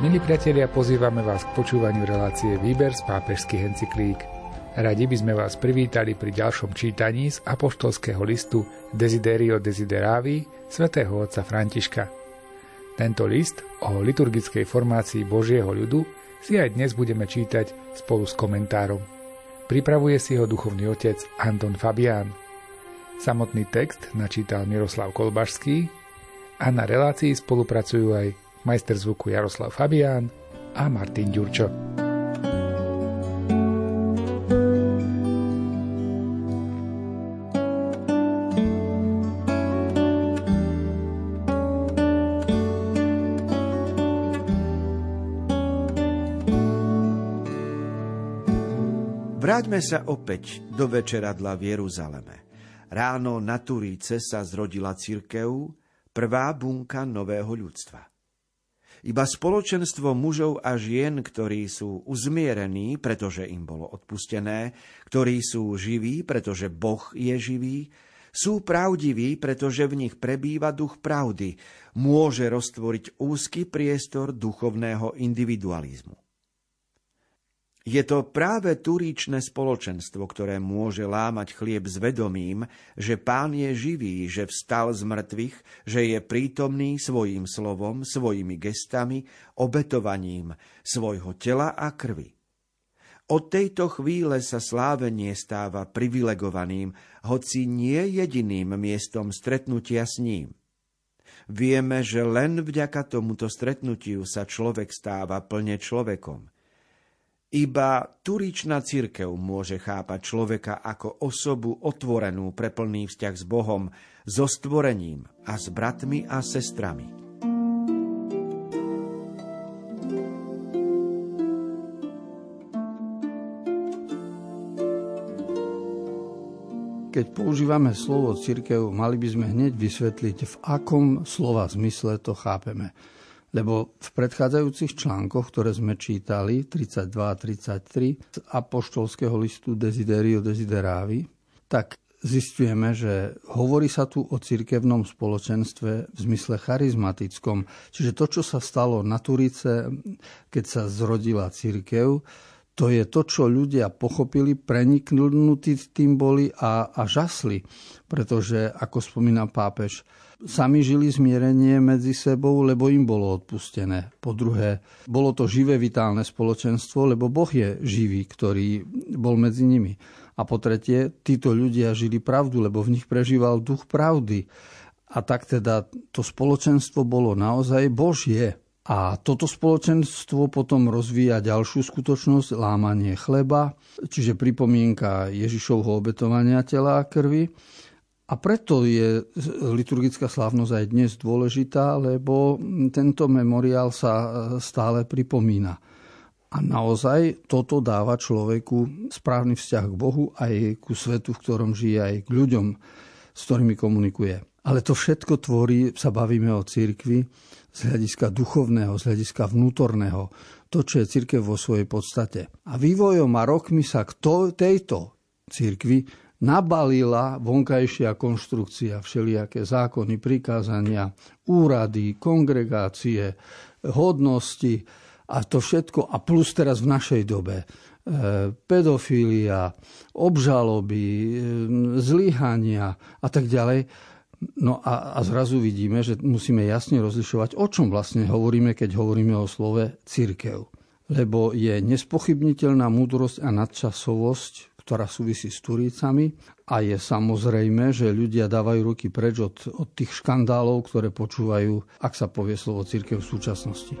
Milí priatelia, pozývame vás k počúvaniu relácie Výber z pápežských encyklík. Radi by sme vás privítali pri ďalšom čítaní z apoštolského listu Desiderio Desideravi svätého otca Františka. Tento list o liturgickej formácii Božieho ľudu si aj dnes budeme čítať spolu s komentárom. Pripravuje si ho duchovný otec Anton Fabián. Samotný text načítal Miroslav Kolbašský a na relácii spolupracujú aj majster zvuku Jaroslav Fabián a Martin Ďurčo. Vráťme sa opäť do večeradla v Jeruzaleme. Ráno na Turíce sa zrodila cirkev, prvá bunka nového ľudstva. Iba spoločenstvo mužov a žien, ktorí sú uzmierení, pretože im bolo odpustené, ktorí sú živí, pretože Boh je živý, sú pravdiví, pretože v nich prebýva duch pravdy, môže roztvoriť úzky priestor duchovného individualizmu. Je to práve turíčne spoločenstvo, ktoré môže lámať chlieb s vedomím, že Pán je živý, že vstal z mŕtvych, že je prítomný svojím slovom, svojimi gestami, obetovaním svojho tela a krvi. Od tejto chvíle sa slávenie stáva privilegovaným, hoci nie jediným miestom stretnutia s ním. Vieme, že len vďaka tomuto stretnutiu sa človek stáva plne človekom. Iba turíčna cirkev môže chápať človeka ako osobu otvorenú pre plný vzťah s Bohom, so stvorením a s bratmi a sestrami. Keď používame slovo cirkev, mali by sme hneď vysvetliť, v akom slova zmysle to chápeme. Lebo v predchádzajúcich článkoch, ktoré sme čítali, 32 a 33, z apoštolského listu Desiderio Desideravi, tak zistujeme, že hovorí sa tu o cirkevnom spoločenstve v zmysle charizmatickom. Čiže to, čo sa stalo na Turíce, keď sa zrodila cirkev, to je to, čo ľudia pochopili, preniknutí tým boli a žasli. Pretože, ako spomína pápež, sami žili zmierenie medzi sebou, lebo im bolo odpustené. Po druhé, bolo to živé vitálne spoločenstvo, lebo Boh je živý, ktorý bol medzi nimi. A po tretie, títo ľudia žili pravdu, lebo v nich prežíval duch pravdy. A tak teda to spoločenstvo bolo naozaj Božie. A toto spoločenstvo potom rozvíja ďalšiu skutočnosť, lámanie chleba, čiže pripomienka Ježišovho obetovania tela a krvi. A preto je liturgická slávnosť aj dnes dôležitá, lebo tento memoriál sa stále pripomína. A naozaj toto dáva človeku správny vzťah k Bohu, aj ku svetu, v ktorom žije, aj k ľuďom, s ktorými komunikuje. Ale to všetko tvorí, sa bavíme o cirkvi, z hľadiska duchovného, z hľadiska vnútorného, to, čo je cirkev vo svojej podstate. A vývojom a rokmi sa k tejto cirkvi nabalila vonkajšia konštrukcia, všelijaké zákony, prikázania, úrady, kongregácie, hodnosti a to všetko. A plus teraz v našej dobe pedofília, obžaloby, zlyhania a tak ďalej. No a zrazu vidíme, že musíme jasne rozlišovať, o čom vlastne hovoríme, keď hovoríme o slove cirkev. Lebo je nespochybniteľná múdrosť a nadčasovosť, ktorá súvisí s Turícami, a je samozrejme, že ľudia dávajú ruky preč od tých škandálov, ktoré počúvajú, ak sa povie slovo cirkev v súčasnosti.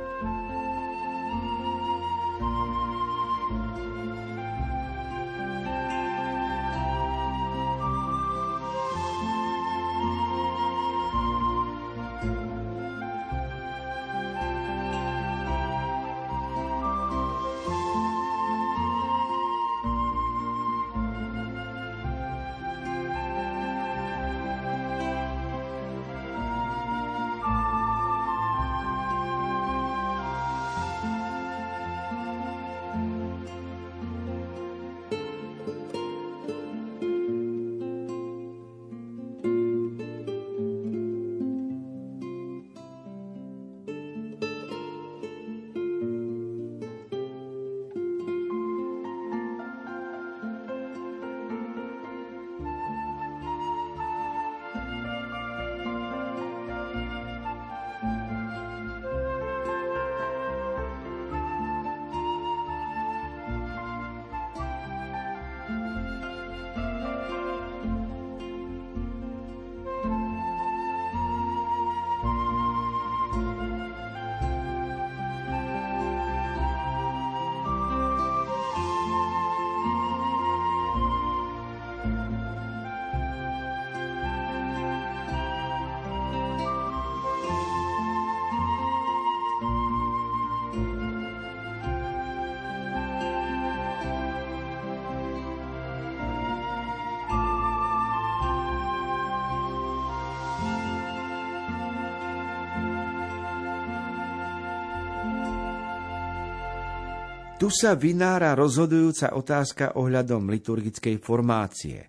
Tu sa vynára rozhodujúca otázka ohľadom liturgickej formácie.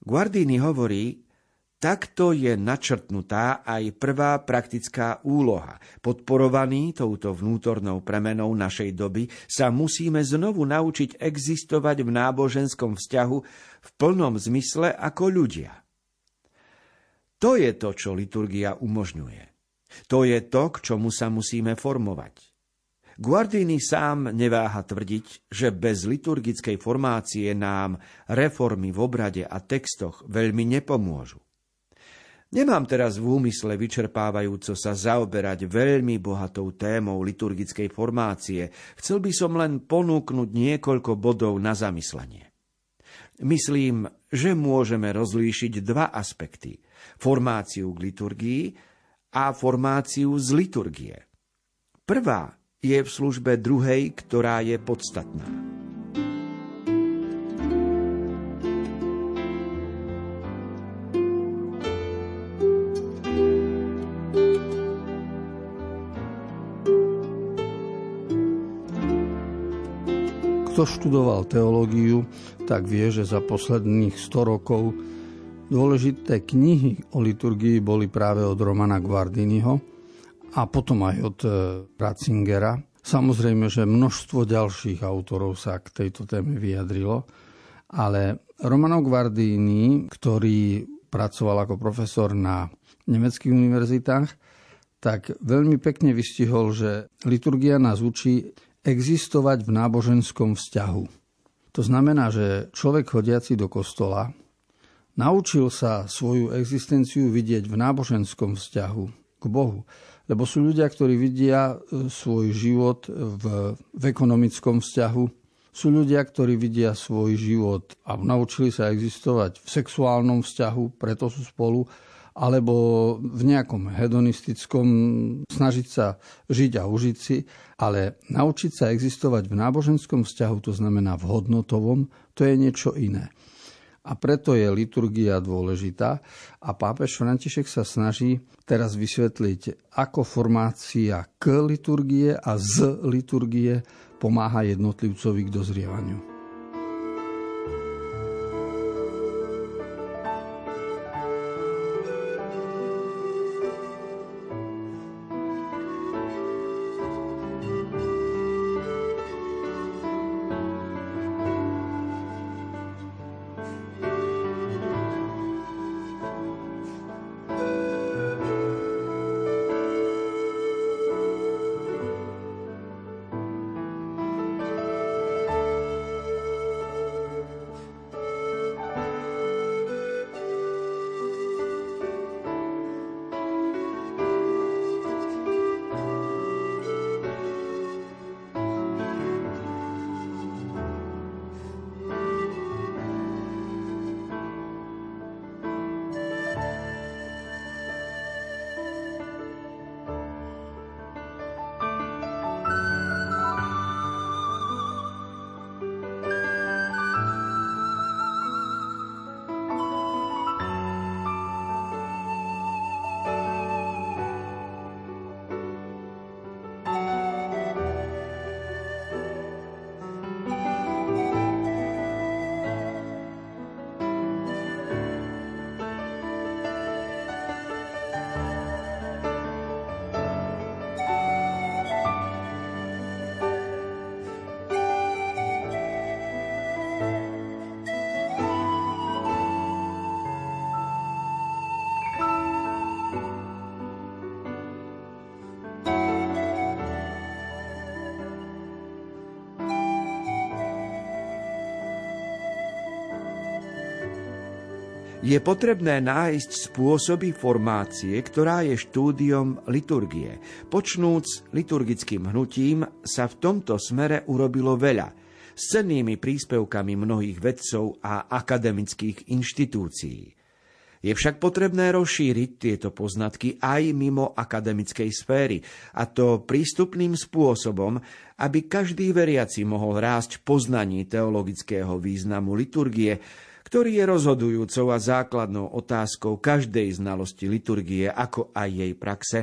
Guardini hovorí, takto je načrtnutá aj prvá praktická úloha. Podporovaní touto vnútornou premenou našej doby sa musíme znovu naučiť existovať v náboženskom vzťahu v plnom zmysle ako ľudia. To je to, čo liturgia umožňuje. To je to, k čomu sa musíme formovať. Guardini sám neváha tvrdiť, že bez liturgickej formácie nám reformy v obrade a textoch veľmi nepomôžu. Nemám teraz v úmysle vyčerpávajúco sa zaoberať veľmi bohatou témou liturgickej formácie, chcel by som len ponúknuť niekoľko bodov na zamyslenie. Myslím, že môžeme rozlíšiť dva aspekty: formáciu k liturgii a formáciu z liturgie. Prvá je v službe druhej, ktorá je podstatná. Kto študoval teológiu, tak vie, že za posledných 100 rokov dôležité knihy o liturgii boli práve od Romana Guardiniho, a potom aj od Ratzingera. Samozrejme, že množstvo ďalších autorov sa k tejto téme vyjadrilo, ale Romano Guardini, ktorý pracoval ako profesor na nemeckých univerzitách, tak veľmi pekne vystihol, že liturgia nás učí existovať v náboženskom vzťahu. To znamená, že človek chodiaci do kostola naučil sa svoju existenciu vidieť v náboženskom vzťahu k Bohu. Lebo sú ľudia, ktorí vidia svoj život v ekonomickom vzťahu. Sú ľudia, ktorí vidia svoj život a naučili sa existovať v sexuálnom vzťahu, preto sú spolu, alebo v nejakom hedonistickom, snažiť sa žiť a užiť si. Ale naučiť sa existovať v náboženskom vzťahu, to znamená v hodnotovom, to je niečo iné. A preto je liturgia dôležitá a pápež František sa snaží teraz vysvetliť, ako formácia k liturgie a z liturgie pomáha jednotlivcovi k dozrievaniu. Je potrebné nájsť spôsoby formácie, ktorá je štúdiom liturgie. Počnúc liturgickým hnutím sa v tomto smere urobilo veľa, s cennými príspevkami mnohých vedcov a akademických inštitúcií. Je však potrebné rozšíriť tieto poznatky aj mimo akademickej sféry, a to prístupným spôsobom, aby každý veriaci mohol rásť v poznaní teologického významu liturgie, ktorý je rozhodujúcou a základnou otázkou každej znalosti liturgie, ako aj jej praxe,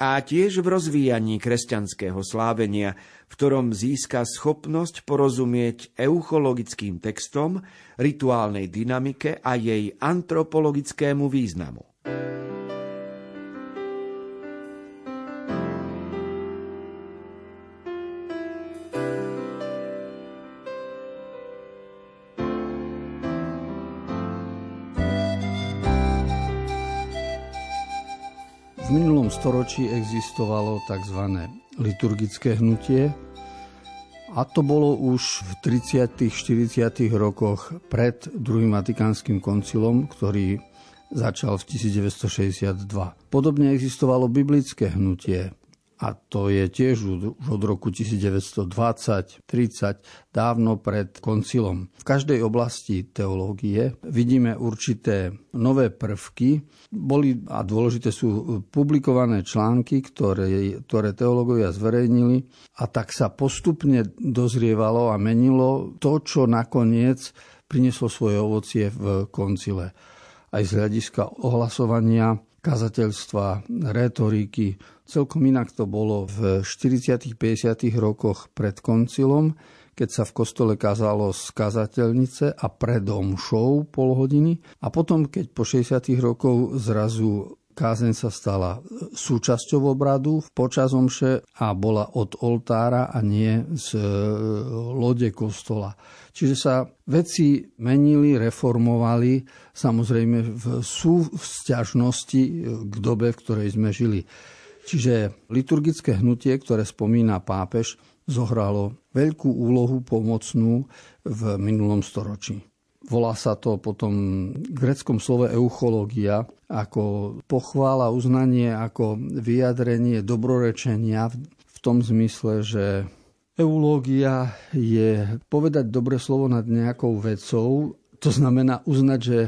a tiež v rozvíjaní kresťanského slávenia, v ktorom získa schopnosť porozumieť euchologickým textom, rituálnej dynamike a jej antropologickému významu. V minulom storočí existovalo tzv. Liturgické hnutie a to bolo už v 30. 40. rokoch pred druhým Vatikánskym koncilom, ktorý začal v 1962. Podobne existovalo biblické hnutie a to je tiež od roku 1920-30, dávno pred koncilom. V každej oblasti teológie vidíme určité nové prvky. Boli, a dôležité sú, publikované články, ktoré teológovia zverejnili, a tak sa postupne dozrievalo a menilo to, čo nakoniec prinieslo svoje ovocie v koncile. Aj z hľadiska ohlasovania, kazateľstva, retoriky. Celkom inak to bolo v 40. 50. rokoch pred koncilom, keď sa v kostole kázalo z kazateľnice a pred omšou pol hodiny. A potom, keď po 60. rokov zrazu kázeň sa stala súčasťou obradu počas omše a bola od oltára a nie z lode kostola. Čiže sa veci menili, reformovali, samozrejme v sťažnosti k dobe, v ktorej sme žili. Čiže liturgické hnutie, ktoré spomína pápež, zohralo veľkú úlohu pomocnú v minulom storočí. Volá sa to potom v gréckom slove euchológia, ako pochvála, uznanie, ako vyjadrenie dobrorečenia v tom zmysle, že eulógia je povedať dobré slovo nad nejakou vecou, to znamená uznať, že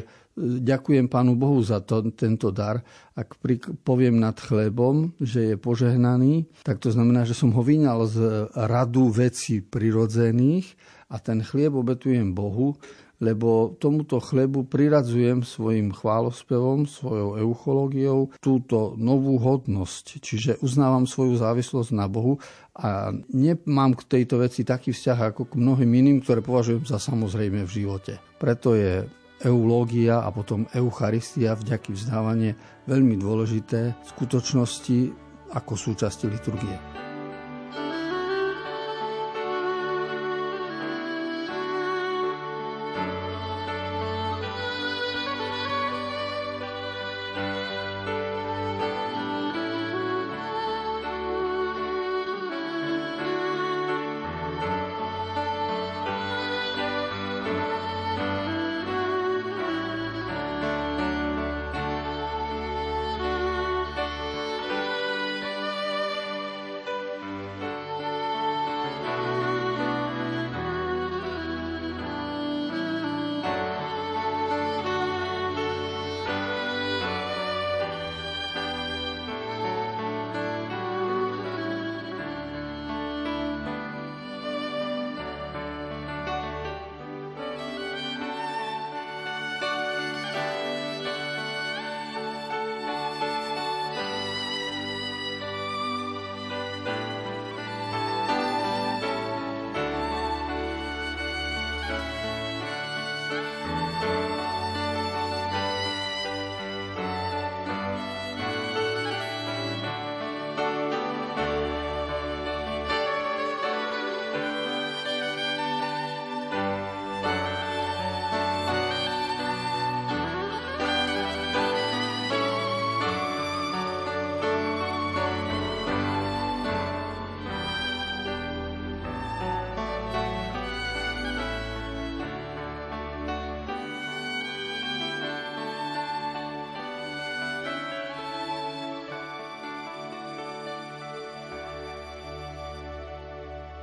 ďakujem Pánu Bohu za tento dar. Ak poviem nad chlebom, že je požehnaný, tak to znamená, že som ho vyňal z radu vecí prirodzených a ten chlieb obetujem Bohu, lebo tomuto chlebu priradzujem svojim chválospevom, svojou euchológiou túto novú hodnosť. Čiže uznávam svoju závislosť na Bohu a nemám k tejto veci taký vzťah ako k mnohým iným, ktoré považujem za samozrejme v živote. Preto je eulógia a potom eucharistia, vďaky vzdávanie, veľmi dôležité skutočnosti ako súčasti liturgie.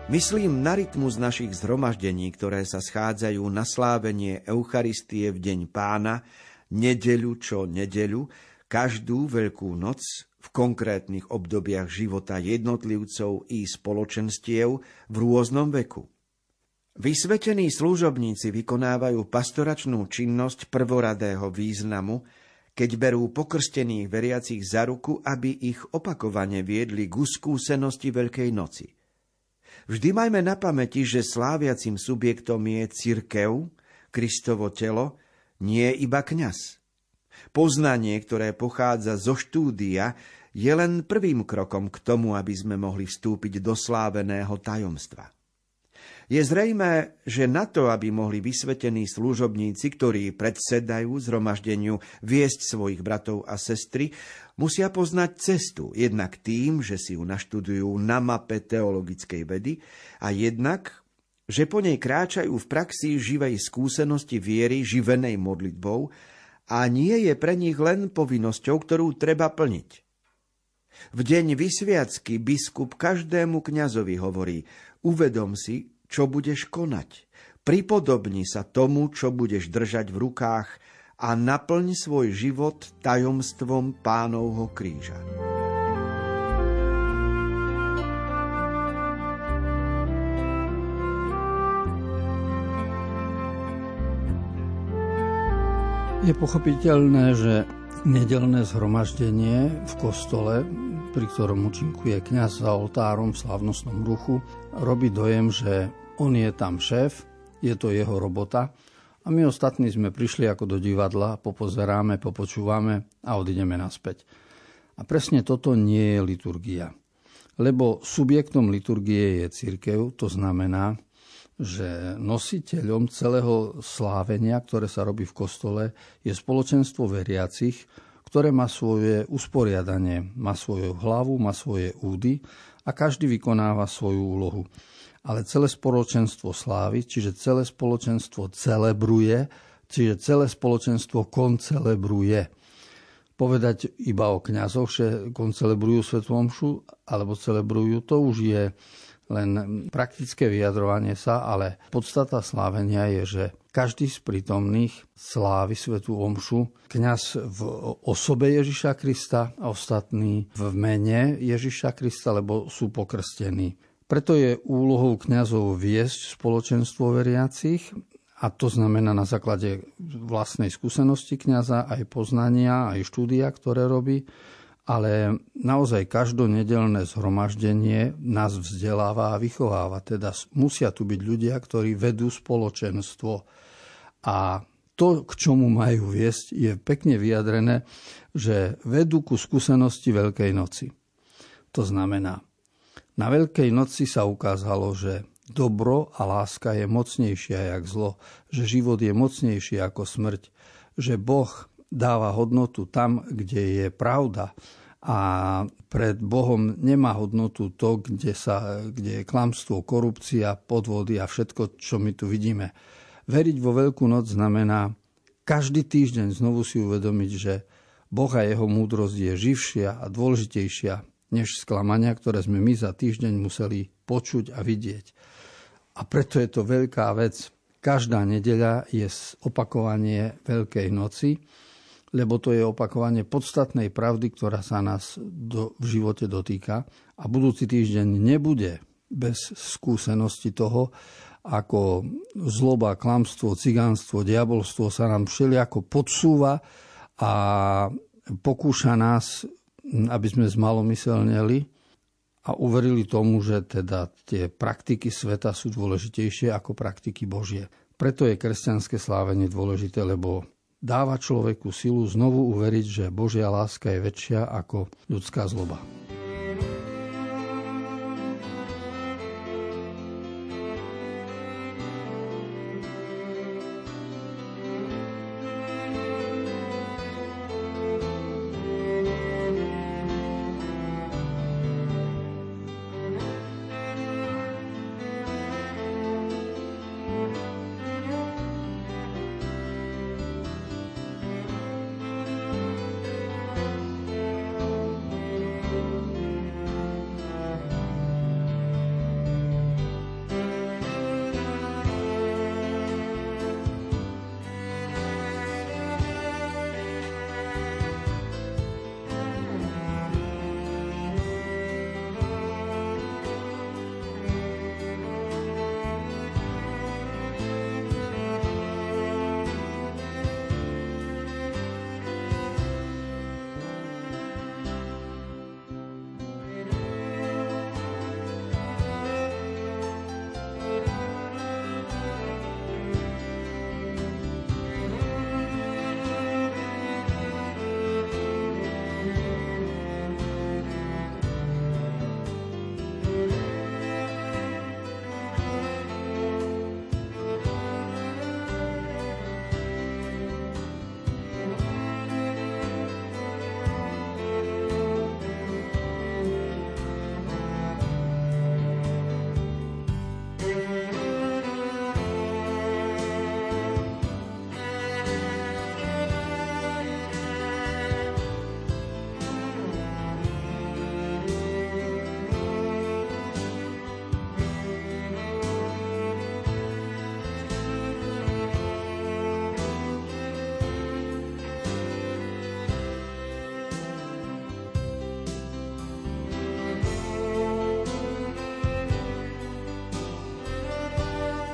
Myslím na rytmus našich zhromaždení, ktoré sa schádzajú na slávenie Eucharistie v deň Pána, nedeľu čo nedeľu, každú Veľkú noc, v konkrétnych obdobiach života jednotlivcov i spoločenstiev v rôznom veku. Vysvetení služobníci vykonávajú pastoračnú činnosť prvoradého významu, keď berú pokrstených veriacich za ruku, aby ich opakovane viedli k skúsenosti Veľkej noci. Vždy majme na pamäti, že sláviacim subjektom je cirkev, Kristovo telo, nie iba kňaz. Poznanie, ktoré pochádza zo štúdia, je len prvým krokom k tomu, aby sme mohli vstúpiť do sláveného tajomstva. Je zrejmé, že na to, aby mohli vysvetení služobníci, ktorí predsedajú zhromaždeniu, viesť svojich bratov a sestry, musia poznať cestu, jednak tým, že si ju naštudujú na mape teologickej vedy, a jednak, že po nej kráčajú v praxi živej skúsenosti viery, živenej modlitbou, a nie je pre nich len povinnosťou, ktorú treba plniť. V deň vysviacky biskup každému kňazovi hovorí: uvedom si, čo budeš konať. Pripodobni sa tomu, čo budeš držať v rukách, a naplň svoj život tajomstvom Pánovho kríža. Je pochopiteľné, že nedeľné zhromaždenie v kostole, pri ktorom účinkuje kňaz za oltárom v slávnostnom ruchu, robí dojem, že on je tam šéf, je to jeho robota a my ostatní sme prišli ako do divadla, popozeráme, popočúvame a odideme naspäť. A presne toto nie je liturgia. Lebo subjektom liturgie je cirkev, to znamená, že nositeľom celého slávenia, ktoré sa robí v kostole, je spoločenstvo veriacich, ktoré má svoje usporiadanie, má svoju hlavu, má svoje údy a každý vykonáva svoju úlohu. Ale celé spoločenstvo slávy, čiže celé spoločenstvo celebruje, čiže celé spoločenstvo koncelebruje. Povedať iba o kňazoch, že koncelebrujú svätú omšu alebo celebrujú, to už je len praktické vyjadrovanie sa, ale podstata slávenia je, že každý z prítomných slávi svätú omšu, kňaz v osobe Ježiša Krista a ostatní v mene Ježiša Krista, lebo sú pokrstení. Preto je úlohou kňazov viesť spoločenstvo veriacich, a to znamená na základe vlastnej skúsenosti kňaza, aj poznania, aj štúdia, ktoré robí. Ale naozaj každonedelné zhromaždenie nás vzdeláva a vychováva. Teda musia tu byť ľudia, ktorí vedú spoločenstvo. A to, k čomu majú viesť, je pekne vyjadrené, že vedú ku skúsenosti Veľkej noci. To znamená, na Veľkej noci sa ukázalo, že dobro a láska je mocnejšia jak zlo, že život je mocnejší ako smrť, že Boh dáva hodnotu tam, kde je pravda, a pred Bohom nemá hodnotu to, kde je klamstvo, korupcia, podvody a všetko, čo my tu vidíme. Veriť vo Veľkú noc znamená každý týždeň znovu si uvedomiť, že Boh a jeho múdrosť je živšia a dôležitejšia než sklamania, ktoré sme my za týždeň museli počuť a vidieť. A preto je to veľká vec. Každá nedeľa je opakovanie Veľkej noci, lebo to je opakovanie podstatnej pravdy, ktorá sa nás v živote dotýka. A budúci týždeň nebude bez skúsenosti toho, ako zloba, klamstvo, cigánstvo, diabolstvo sa nám všelijako podsúva a pokúša nás, aby sme zmalomyselneli a uverili tomu, že teda tie praktiky sveta sú dôležitejšie ako praktiky Božie. Preto je kresťanské slávenie dôležité, lebo dáva človeku silu znovu uveriť, že Božia láska je väčšia ako ľudská zloba.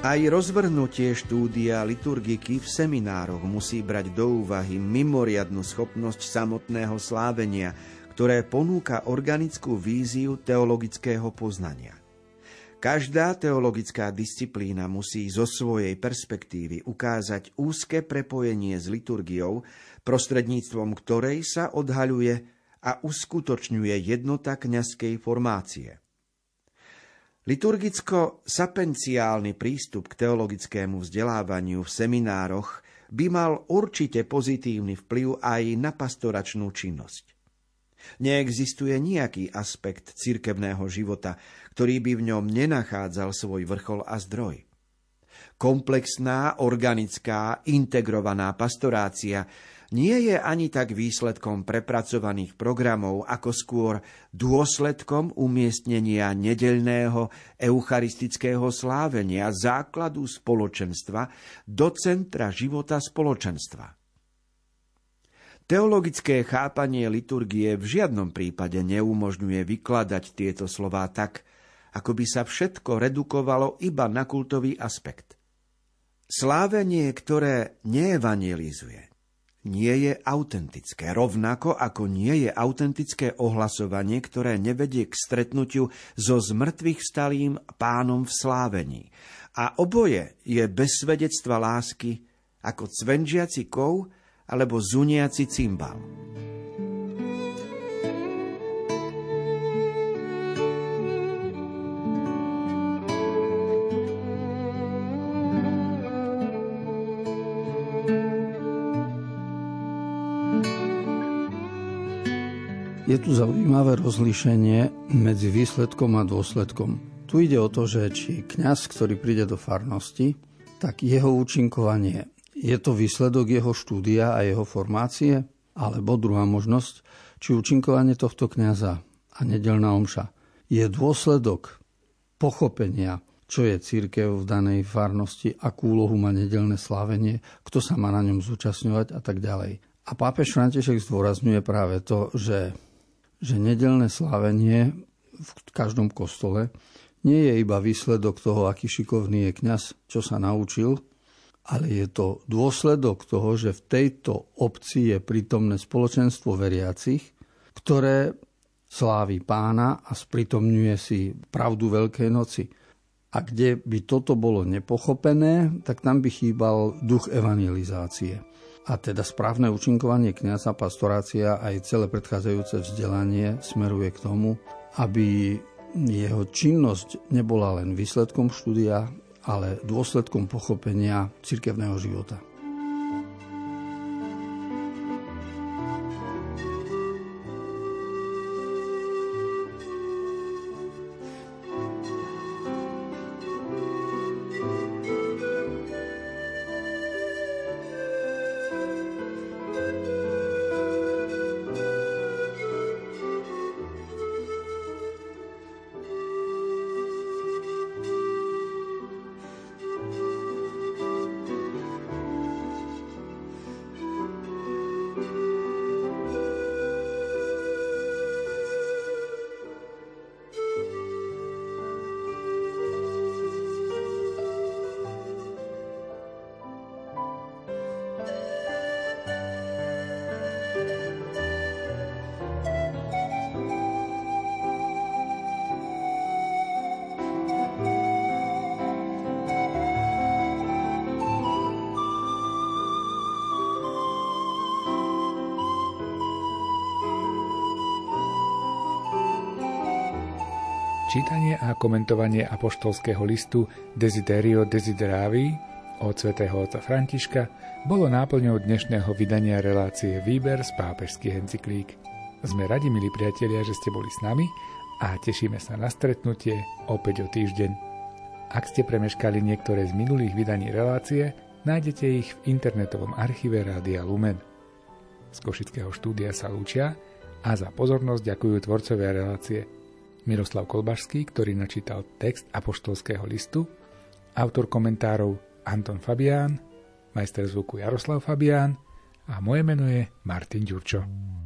Aj rozvrhnutie štúdia liturgiky v seminároch musí brať do úvahy mimoriadnu schopnosť samotného slávenia, ktoré ponúka organickú víziu teologického poznania. Každá teologická disciplína musí zo svojej perspektívy ukázať úzke prepojenie s liturgiou, prostredníctvom ktorej sa odhaľuje a uskutočňuje jednota kňazskej formácie. Liturgicko-sapenciálny prístup k teologickému vzdelávaniu v seminároch by mal určite pozitívny vplyv aj na pastoračnú činnosť. Neexistuje nejaký aspekt cirkevného života, ktorý by v ňom nenachádzal svoj vrchol a zdroj. Komplexná, organická, integrovaná pastorácia nie je ani tak výsledkom prepracovaných programov, ako skôr dôsledkom umiestnenia nedeľného eucharistického slávenia základu spoločenstva do centra života spoločenstva. Teologické chápanie liturgie v žiadnom prípade neumožňuje vykladať tieto slová tak, ako by sa všetko redukovalo iba na kultový aspekt. Slávenie, ktoré neevanjelizuje, nie je autentické, rovnako ako nie je autentické ohlasovanie, ktoré nevedie k stretnutiu so zmŕtvychvstalým Pánom v slávení. A oboje je bez svedectva lásky ako cvenžiaci kov alebo zuniaci cymbál. Je tu zaujímavé rozlíšenie medzi výsledkom a dôsledkom. Tu ide o to, že či kňaz, ktorý príde do farnosti, tak jeho účinkovanie, je to výsledok jeho štúdia a jeho formácie? Alebo druhá možnosť, či účinkovanie tohto kňaza a nedeľná omša je dôsledok pochopenia, čo je cirkev v danej farnosti, akú úlohu má nedeľné slávenie, kto sa má na ňom zúčastňovať a tak ďalej. A pápež František zdôrazňuje práve to, že nedeľné slávenie v každom kostole nie je iba výsledok toho, aký šikovný je kňaz, čo sa naučil, ale je to dôsledok toho, že v tejto obci je prítomné spoločenstvo veriacich, ktoré slávi Pána a sprítomňuje si pravdu Veľkej noci. A kde by toto bolo nepochopené, tak tam by chýbal duch evangelizácie. A teda správne účinkovanie kňaza, pastorácia a aj celé predchádzajúce vzdelanie smeruje k tomu, aby jeho činnosť nebola len výsledkom štúdia, ale dôsledkom pochopenia cirkevného života. Čítanie a komentovanie apoštolského listu Desiderio Desideravi od svätého otca Františka bolo náplňou dnešného vydania relácie Výber z pápežských encyklík. Sme radi, milí priatelia, že ste boli s nami a tešíme sa na stretnutie opäť o týždeň. Ak ste premeškali niektoré z minulých vydaní relácie, nájdete ich v internetovom archíve Rádia Lumen. Z košického štúdia sa lúčia a za pozornosť ďakujú tvorcovia relácie Miroslav Kolbašský, ktorý načítal text apoštolského listu, autor komentárov Anton Fabián, majster zvuku Jaroslav Fabián a moje meno je Martin Ďurčo.